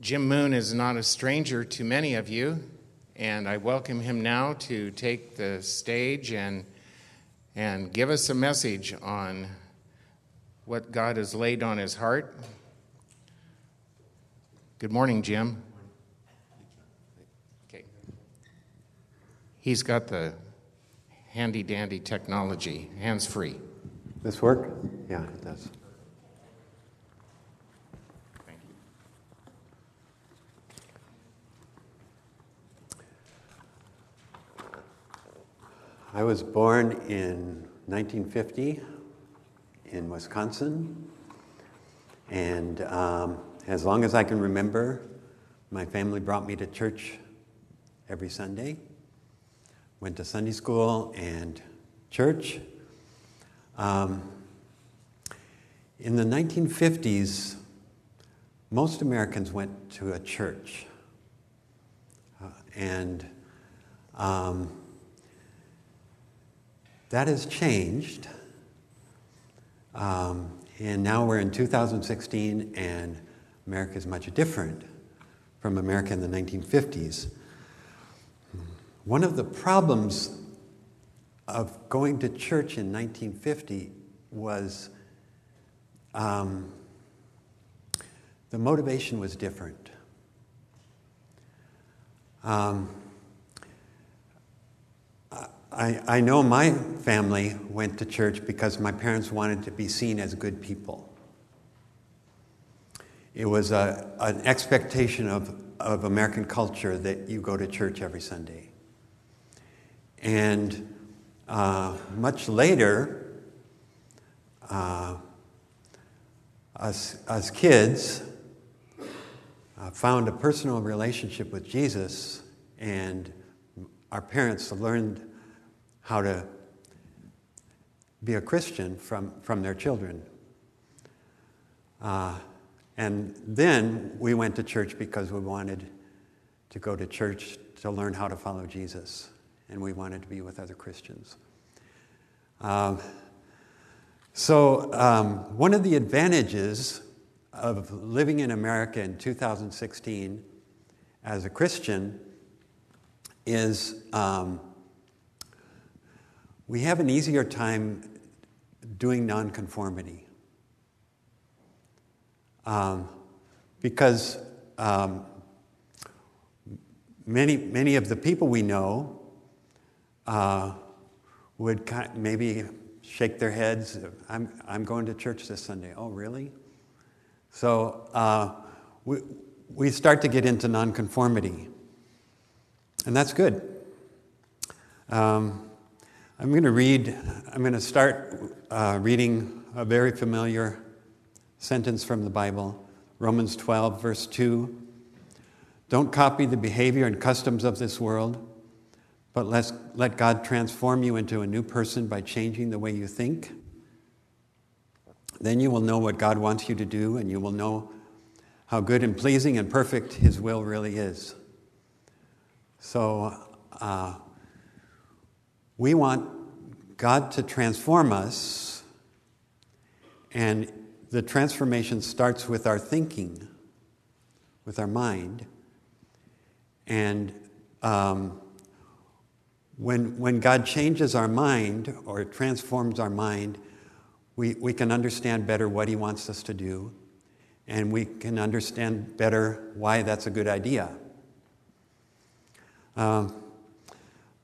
Jim Moon is not a stranger to many of you, and I welcome him now to take the stage and give us a message on what God has laid on his heart. Good morning, Jim. Okay. He's got the handy-dandy technology, hands-free. This work? Yeah, it does. Thank you. I was born in 1950 in Wisconsin, and as long as I can remember, my family brought me to church every Sunday. Went to Sunday school and church. In the 1950s, most Americans went to a church. That has changed. And now we're in 2016, and America is much different from America in the 1950s. One of the problems of going to church in 1950 was the motivation was different. I know my family went to church because my parents wanted to be seen as good people. It was an expectation of American culture that you go to church every Sunday. And much later, us kids found a personal relationship with Jesus, and our parents learned how to be a Christian from their children. And then we went to church because we wanted to go to church to learn how to follow Jesus. And we wanted to be with other Christians. One of the advantages of living in America in 2016 as a Christian is we have an easier time doing nonconformity. Because many of the people we know would maybe shake their heads. I'm going to church this Sunday. Oh, really? So we start to get into nonconformity, and that's good. I'm going to start reading a very familiar sentence from the Bible, Romans 12, verse 2. Don't copy the behavior and customs of this world, but let God transform you into a new person by changing the way you think. Then you will know what God wants you to do, and you will know how good and pleasing and perfect His will really is. So we want God to transform us, and the transformation starts with our thinking, with our mind, and When God changes our mind or transforms our mind, we can understand better what He wants us to do, and we can understand better why that's a good idea.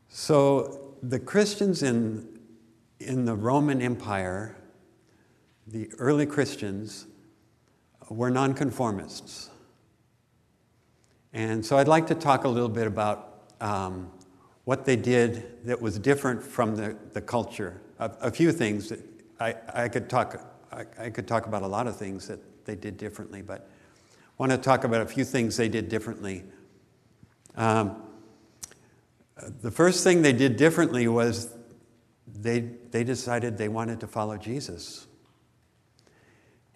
So the Christians in the Roman Empire, the early Christians, were nonconformists. And so I'd like to talk a little bit about what they did that was different from the culture. A few things that I could talk about a lot of things that they did differently, but I want to talk about a few things they did differently. The first thing they did differently was they decided they wanted to follow Jesus.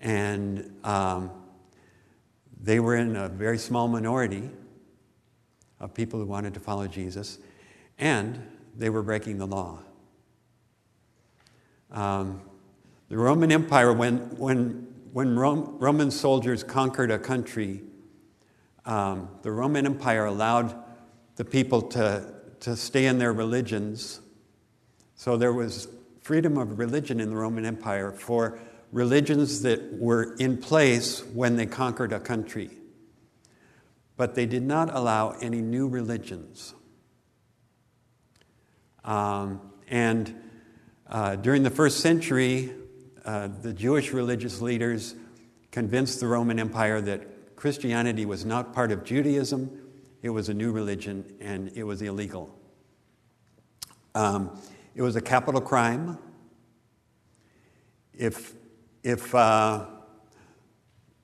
And they were in a very small minority of people who wanted to follow Jesus. And they were breaking the law. The Roman Empire, when Roman soldiers conquered a country, the Roman Empire allowed the people to stay in their religions. So there was freedom of religion in the Roman Empire for religions that were in place when they conquered a country. But they did not allow any new religions. During the first century, the Jewish religious leaders convinced the Roman Empire that Christianity was not part of Judaism, it was a new religion, and it was illegal. It was a capital crime. If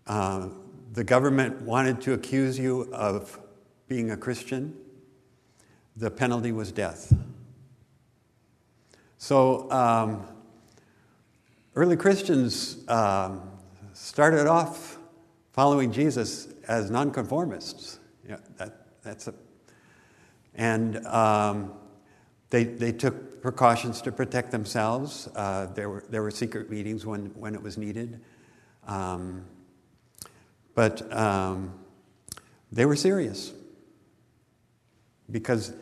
the government wanted to accuse you of being a Christian, the penalty was death. So early Christians started off following Jesus as nonconformists. Yeah, they took precautions to protect themselves. There were secret meetings when it was needed, but they were serious because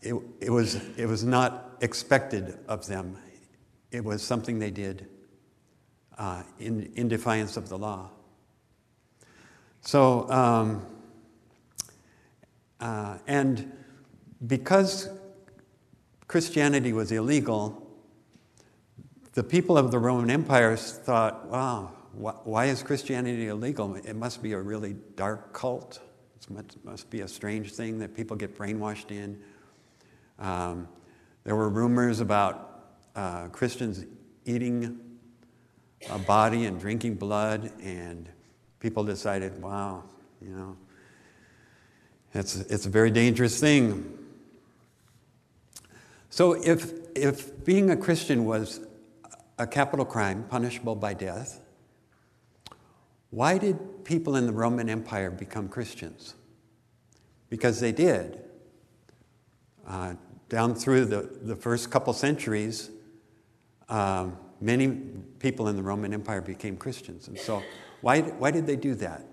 it was not expected of them. It was something they did in defiance of the law. So and because Christianity was illegal, the people of the Roman Empire thought, wow, why is Christianity illegal? It must be a really dark cult. It must be a strange thing that people get brainwashed in. There were rumors about Christians eating a body and drinking blood, and people decided, wow, you know, it's a very dangerous thing. So if being a Christian was a capital crime punishable by death, why did people in the Roman Empire become Christians? Because they did. Down through the first couple centuries, many people in the Roman Empire became Christians. And so why did they do that?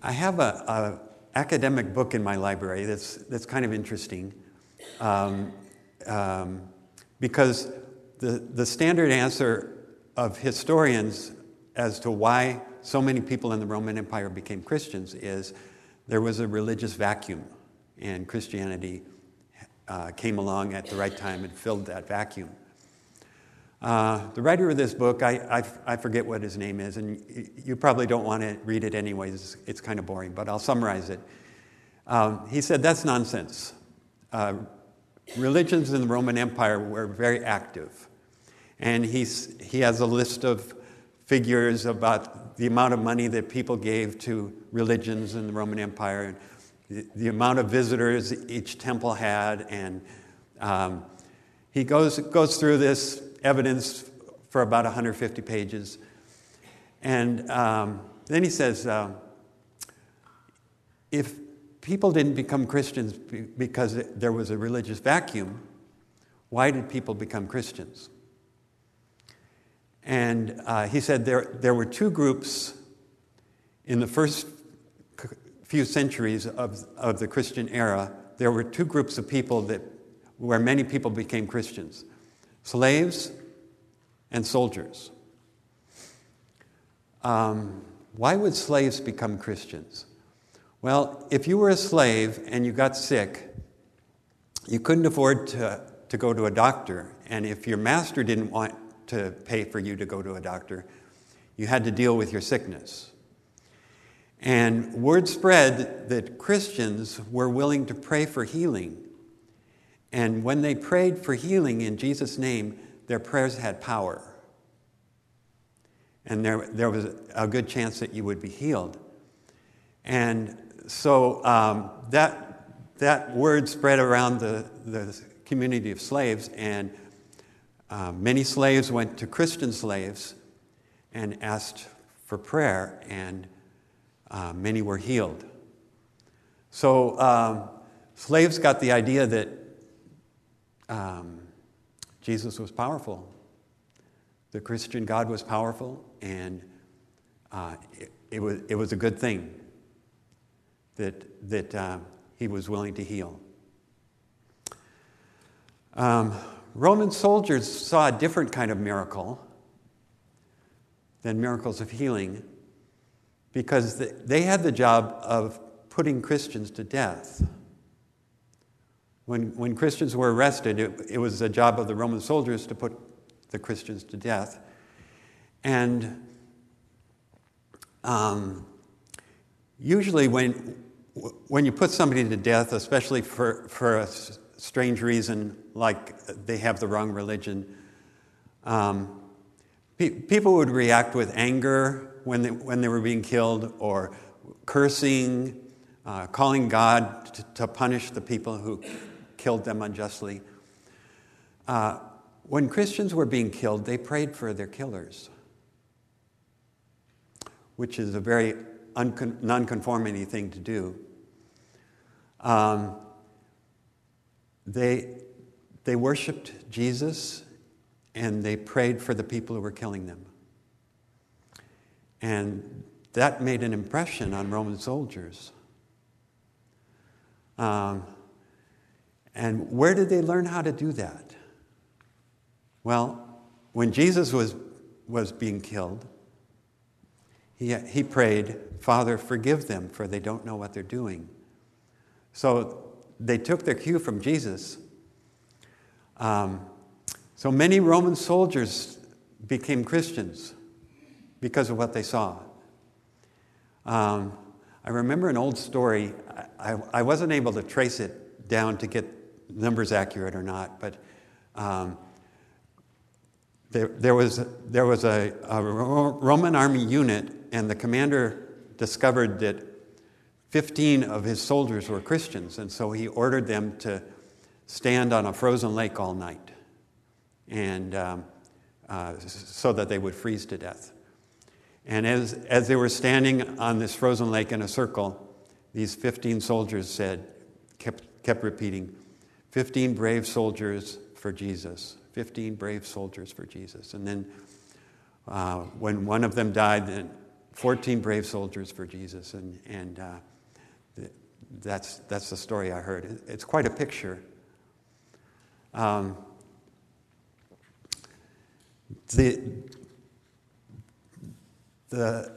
I have a academic book in my library that's kind of interesting, because the standard answer of historians as to why so many people in the Roman Empire became Christians is there was a religious vacuum, and Christianity came along at the right time and filled that vacuum. The writer of this book, I forget what his name is, and you probably don't want to read it anyways. It's kind of boring, but I'll summarize it. He said, that's nonsense. Religions in the Roman Empire were very active. And he has a list of figures about the amount of money that people gave to religions in the Roman Empire, and the amount of visitors each temple had. And he goes through this evidence for about 150 pages. And then he says, if people didn't become Christians because there was a religious vacuum, why did people become Christians? And he said there were two groups in the first few centuries of the Christian era. There were two groups of people where many people became Christians: slaves and soldiers. Why would slaves become Christians? Well, if you were a slave and you got sick, you couldn't afford to go to a doctor. And if your master didn't want to pay for you to go to a doctor, you had to deal with your sickness. And word spread that Christians were willing to pray for healing. And when they prayed for healing in Jesus' name, their prayers had power. And there was a good chance that you would be healed. And so that word spread around the community of slaves, and many slaves went to Christian slaves and asked for prayer, and many were healed. So slaves got the idea that Jesus was powerful. The Christian God was powerful, and it was a good thing that he was willing to heal. Roman soldiers saw a different kind of miracle than miracles of healing, because they had the job of putting Christians to death. When Christians were arrested, it was the job of the Roman soldiers to put the Christians to death. And usually when you put somebody to death, especially for a strange reason, like they have the wrong religion, people would react with anger when they were being killed, or cursing, calling God to punish the people who killed them unjustly. When Christians were being killed, they prayed for their killers, which is a very nonconformity thing to do. They worshiped Jesus, and they prayed for the people who were killing them. And that made an impression on Roman soldiers. And where did they learn how to do that? Well, when Jesus was being killed, he prayed, "Father, forgive them, for they don't know what they're doing." So they took their cue from Jesus. So many Roman soldiers became Christians because of what they saw. I remember an old story. I wasn't able to trace it down to get numbers accurate or not, but there was a Roman army unit, and the commander discovered that 15 of his soldiers were Christians, and so he ordered them to stand on a frozen lake all night, and so that they would freeze to death. And as they were standing on this frozen lake in a circle, these 15 soldiers kept repeating, 15 brave soldiers for Jesus, 15 brave soldiers for Jesus. And then when one of them died, then 14 brave soldiers for Jesus. And that's the story I heard. It's quite a picture. The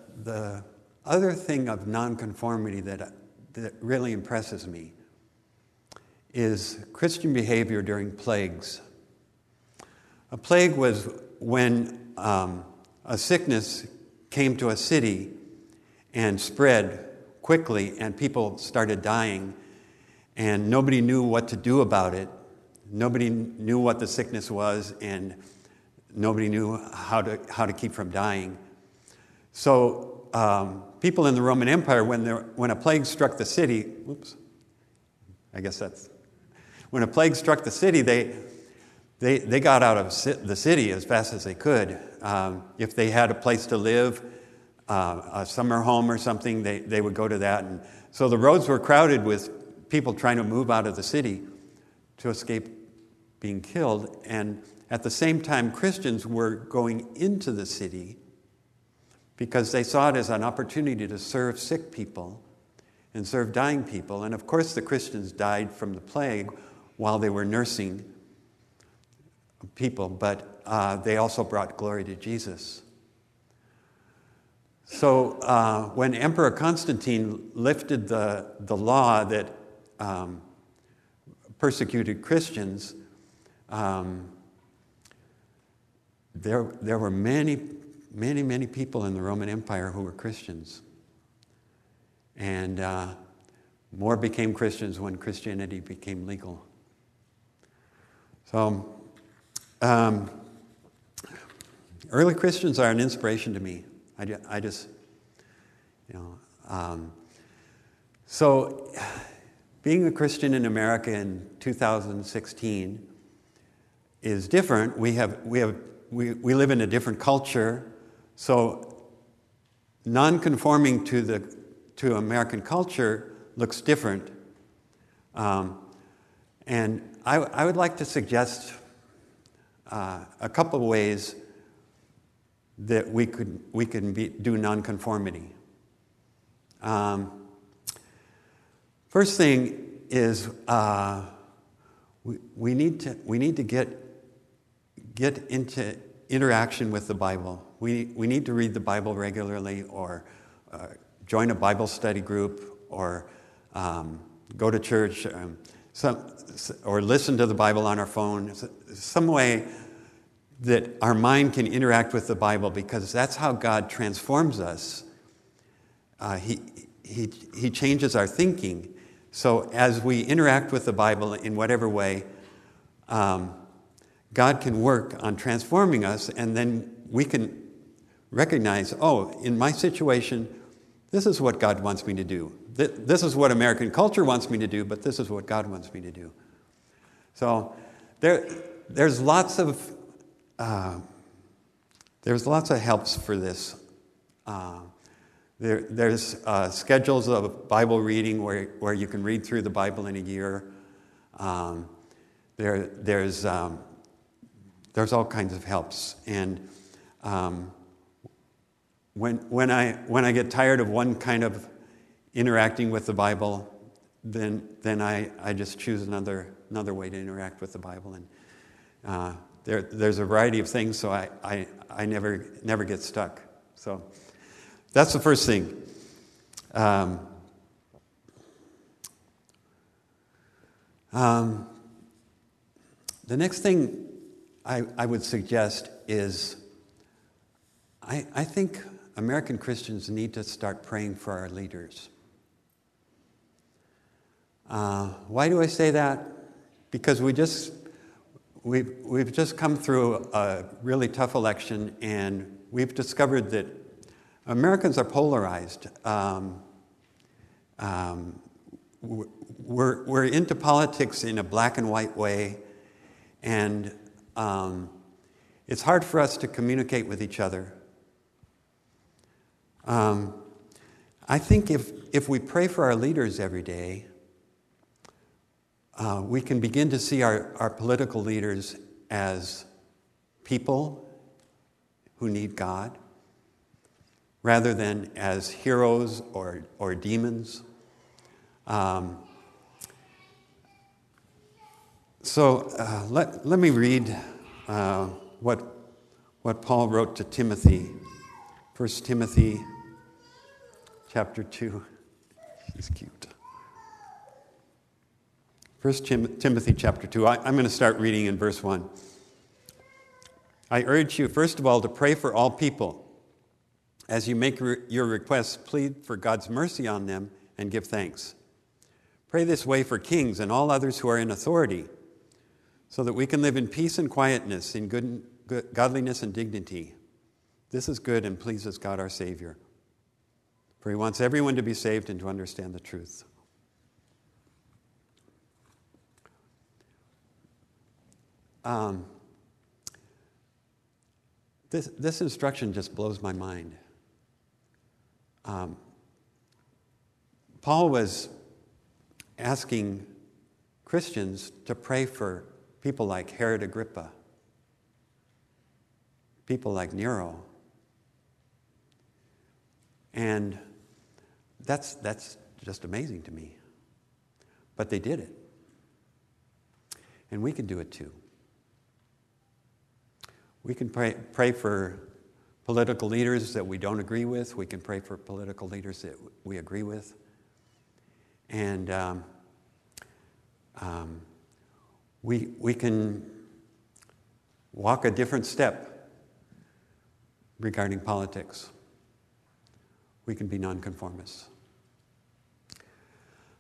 other thing of nonconformity that really impresses me is Christian behavior during plagues. A plague was when a sickness came to a city and spread quickly, and people started dying, and nobody knew what to do about it. Nobody knew what the sickness was, and nobody knew how to keep from dying. So people in the Roman Empire, when a plague struck the city, when a plague struck the city, they got out of the city as fast as they could. If they had a place to live, a summer home or something, they would go to that. And so the roads were crowded with people trying to move out of the city to escape being killed. And at the same time, Christians were going into the city, because they saw it as an opportunity to serve sick people and serve dying people. And of course, the Christians died from the plague while they were nursing people, but they also brought glory to Jesus. So when Emperor Constantine lifted the law that persecuted Christians, there were many people in the Roman Empire who were Christians. And more became Christians when Christianity became legal. So early Christians are an inspiration to me. So being a Christian in America in 2016 is different. We live in a different culture. So non-conforming to American culture looks different. And I would like to suggest a couple of ways that we can do nonconformity. First thing is we need to get into interaction with the Bible. We need to read the Bible regularly, or join a Bible study group, or go to church, or listen to the Bible on our phone. Some way that our mind can interact with the Bible, because that's how God transforms us. He changes our thinking. So as we interact with the Bible in whatever way, God can work on transforming us, and then we can recognize, oh, in my situation, this is what God wants me to do. This is what American culture wants me to do, but this is what God wants me to do. So there's lots of helps for this. There's schedules of Bible reading where you can read through the Bible in a year. There's all kinds of helps, and when I get tired of one kind of interacting with the Bible, then I just choose another way to interact with the Bible, and there's a variety of things, so I never get stuck. So that's the first thing. The next thing I would suggest is I think American Christians need to start praying for our leaders. Why do I say that? Because we've just come through a really tough election, and we've discovered that Americans are polarized. We're into politics in a black and white way, and it's hard for us to communicate with each other. I think if we pray for our leaders every day, we can begin to see our political leaders as people who need God, rather than as heroes or demons. So let me read what Paul wrote to Timothy, 1 Timothy chapter 2. She's cute. 1 Timothy chapter 2. I'm going to start reading in verse 1. I urge you, first of all, to pray for all people. As you make your requests, plead for God's mercy on them and give thanks. Pray this way for kings and all others who are in authority, so that we can live in peace and quietness, in good godliness and dignity. This is good and pleases God our Savior, for He wants everyone to be saved and to understand the truth. This instruction just blows my mind. Paul was asking Christians to pray for people like Herod Agrippa, people like Nero. And that's just amazing to me. But they did it. And we can do it too. We can pray for political leaders that we don't agree with. We can pray for political leaders that we agree with. And we can walk a different step regarding politics. We can be nonconformists.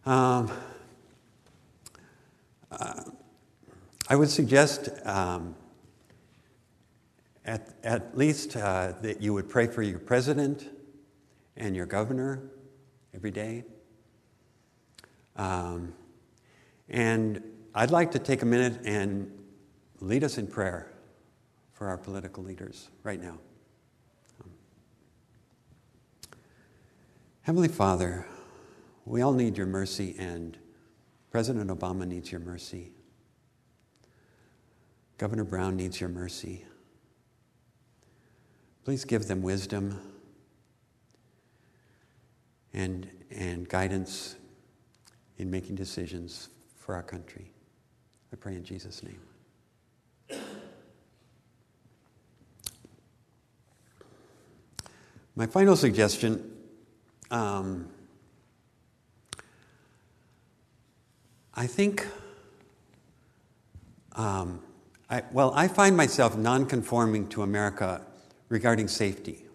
I would suggest at least that you would pray for your president and your governor every day. And I'd like to take a minute and lead us in prayer for our political leaders right now. Heavenly Father, we all need your mercy, and President Obama needs your mercy. Governor Brown needs your mercy. Please give them wisdom and guidance in making decisions for our country. I pray in Jesus' name. My final suggestion, I think, I find myself non-conforming to America regarding safety.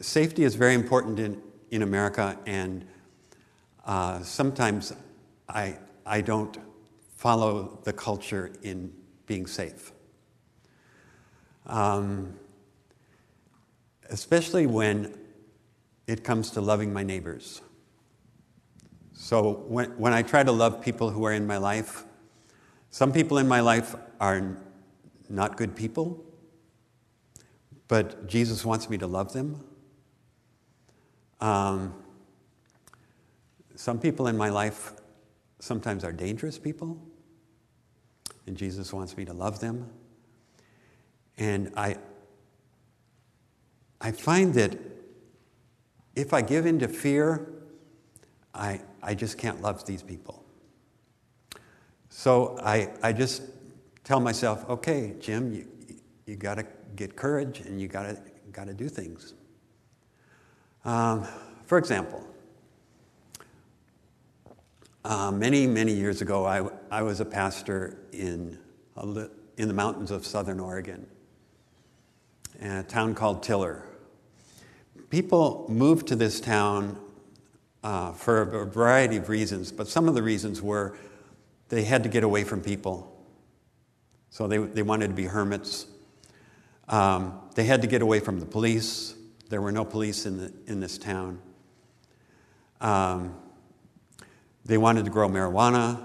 Safety is very important in America, and sometimes I don't follow the culture in being safe. Especially when it comes to loving my neighbors. So when I try to love people who are in my life, some people in my life are not good people, but Jesus wants me to love them. Some people in my life sometimes are dangerous people, and Jesus wants me to love them. And I find that if I give in to fear, I just can't love these people. So I just tell myself, okay, Jim, you got to get courage and you got to do things. For example, many years ago, I was a pastor in the mountains of southern Oregon, in a town called Tiller. People moved to this town for a variety of reasons, but some of the reasons were they had to get away from people. So they wanted to be hermits. They had to get away from the police. There were no police in this town. They wanted to grow marijuana.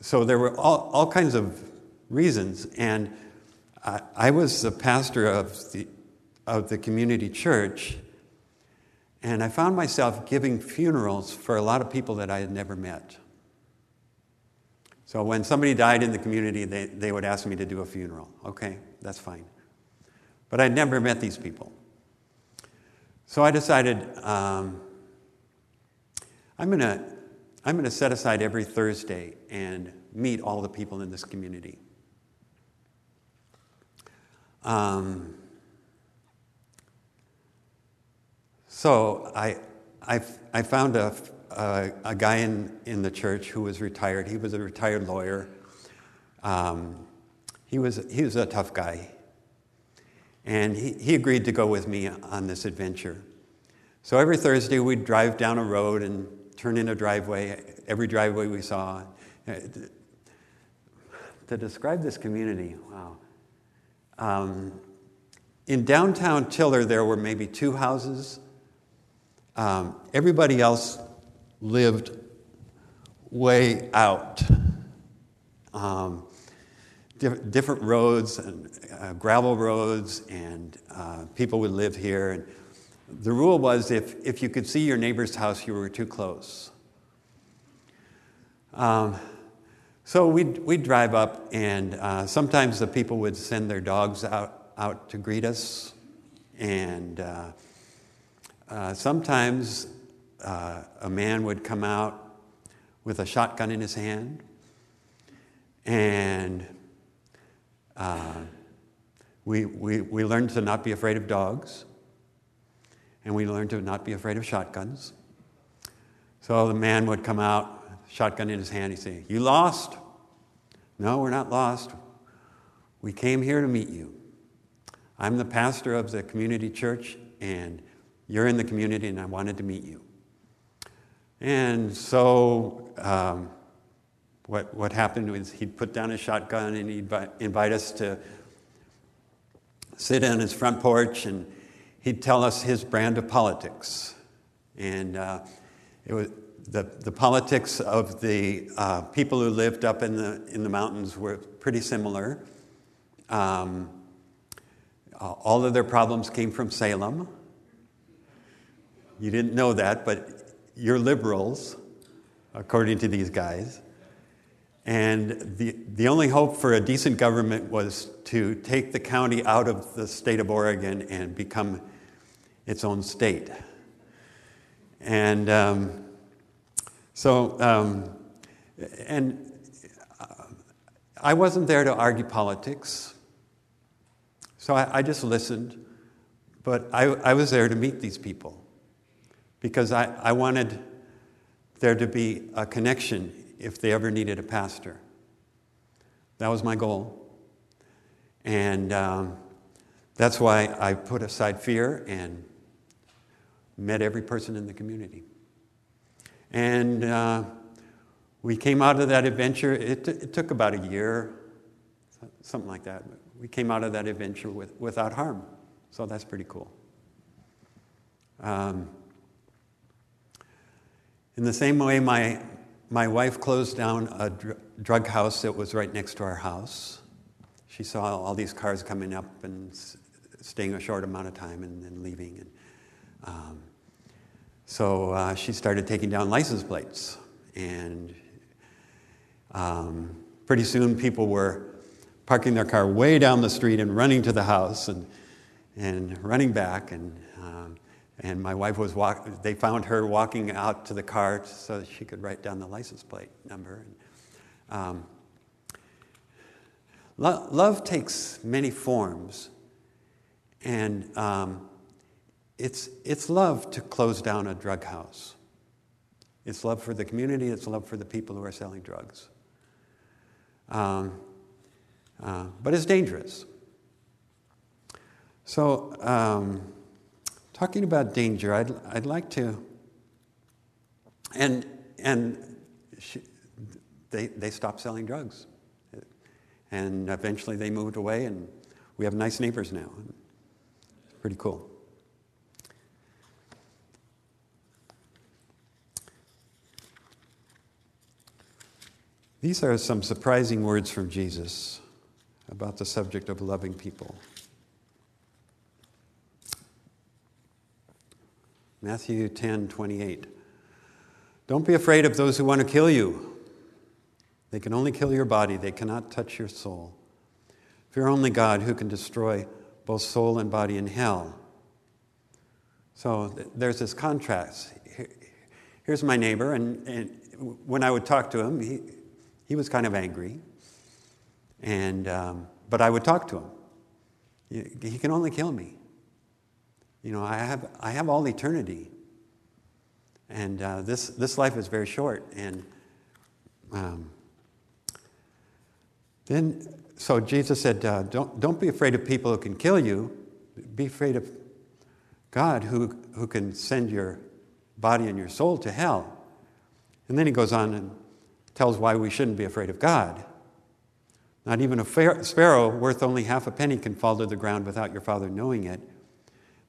So there were all kinds of reasons, and I was the pastor of the community church, and I found myself giving funerals for a lot of people that I had never met. So when somebody died in the community, they would ask me to do a funeral. Okay, that's fine. But I'd never met these people. So I decided I'm going to set aside every Thursday and meet all the people in this community. So I found a guy in the church who was retired. He was a retired lawyer. He was a tough guy, and he agreed to go with me on this adventure. So every Thursday we'd drive down a road and turn in a driveway, every driveway we saw. To describe this community, wow. In downtown Tiller, there were maybe 2 houses. Everybody else lived way out. Different roads, and gravel roads, and people would live here. And the rule was if you could see your neighbor's house, you were too close. So we'd drive up, and sometimes the people would send their dogs out to greet us, and sometimes a man would come out with a shotgun in his hand, and we learned to not be afraid of dogs. And we learned to not be afraid of shotguns. So the man would come out, shotgun in his hand, he'd say, "You lost?" "No, we're not lost. We came here to meet you. I'm the pastor of the community church, and you're in the community, and I wanted to meet you." And so what happened was he'd put down his shotgun, and he'd invite us to sit on his front porch, and he'd tell us his brand of politics, and it was the politics of the people who lived up in the mountains were pretty similar. All of their problems came from Salem. You didn't know that, but you're liberals, according to these guys, And the only hope for a decent government was to take the county out of the state of Oregon and become its own state. And so I wasn't there to argue politics, so I just listened. But I was there to meet these people because I wanted there to be a connection if they ever needed a pastor. That was my goal. And that's why I put aside fear and met every person in the community. And we came out of that adventure. It took about a year, something like that. We came out of that adventure without harm. So that's pretty cool. In the same way, my wife closed down a drug house that was right next to our house. She saw all these cars coming up and staying a short amount of time and then leaving. And so she started taking down license plates. And pretty soon people were parking their car way down the street and running to the house and running back. And my wife was they found her walking out to the car so that she could write down the license plate number. Love takes many forms, and it's love to close down a drug house. It's love for the community. It's love for the people who are selling drugs. But it's dangerous. So. Talking about danger, I'd like to. And they stopped selling drugs, and eventually they moved away, and we have nice neighbors now. It's pretty cool. These are some surprising words from Jesus about the subject of loving people. Matthew 10:28. Don't be afraid of those who want to kill you. They can only kill your body. They cannot touch your soul. Fear only God, who can destroy both soul and body in hell. So there's this contrast. Here's my neighbor, and when I would talk to him, he was kind of angry. And but I would talk to him. He can only kill me. You know, I have all eternity, and this life is very short. And so Jesus said, "Don't be afraid of people who can kill you. Be afraid of God, who can send your body and your soul to hell." And then he goes on and tells why we shouldn't be afraid of God. Not even a sparrow worth only half a penny can fall to the ground without your Father knowing it.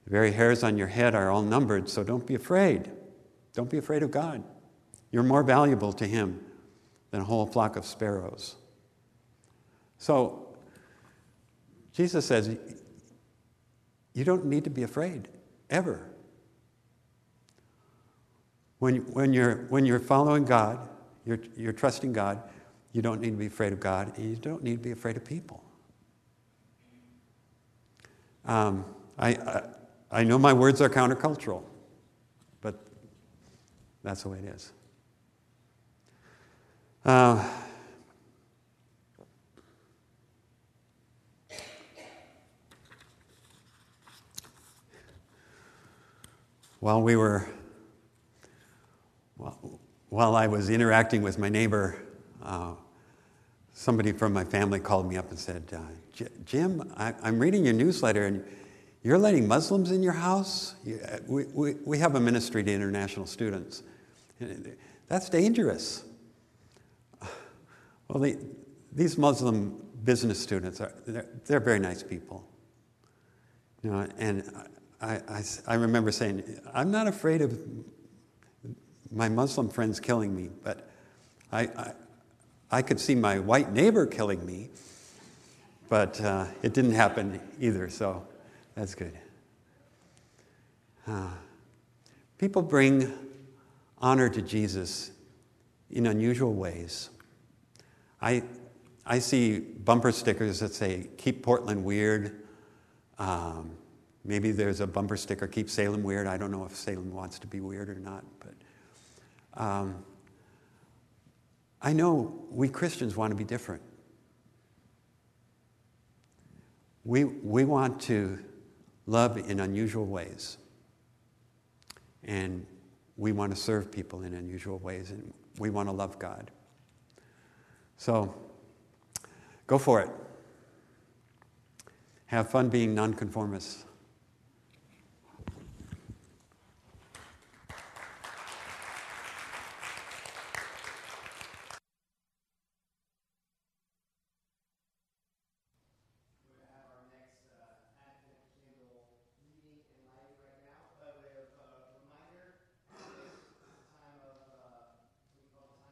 The very hairs on your head are all numbered, so don't be afraid. Don't be afraid of God. You're more valuable to Him than a whole flock of sparrows. So Jesus says, you don't need to be afraid, ever. When you're following God, you're trusting God, you don't need to be afraid of God, and you don't need to be afraid of people. I know my words are countercultural, but that's the way it is. While I was interacting with my neighbor, somebody from my family called me up and said, "Jim, I'm reading your newsletter and you're letting Muslims in your house? We have a ministry to international students. That's dangerous." Well, these Muslim business students, they're very nice people. You know, and I remember saying, I'm not afraid of my Muslim friends killing me, but I could see my white neighbor killing me, but it didn't happen either, so... That's good. People bring honor to Jesus in unusual ways. I see bumper stickers that say, keep Portland weird. Maybe there's a bumper sticker, keep Salem weird. I don't know if Salem wants to be weird or not, but I know we Christians want to be different. We want to love in unusual ways, and we want to serve people in unusual ways, and we want to love God. So go for it. Have fun being nonconformists.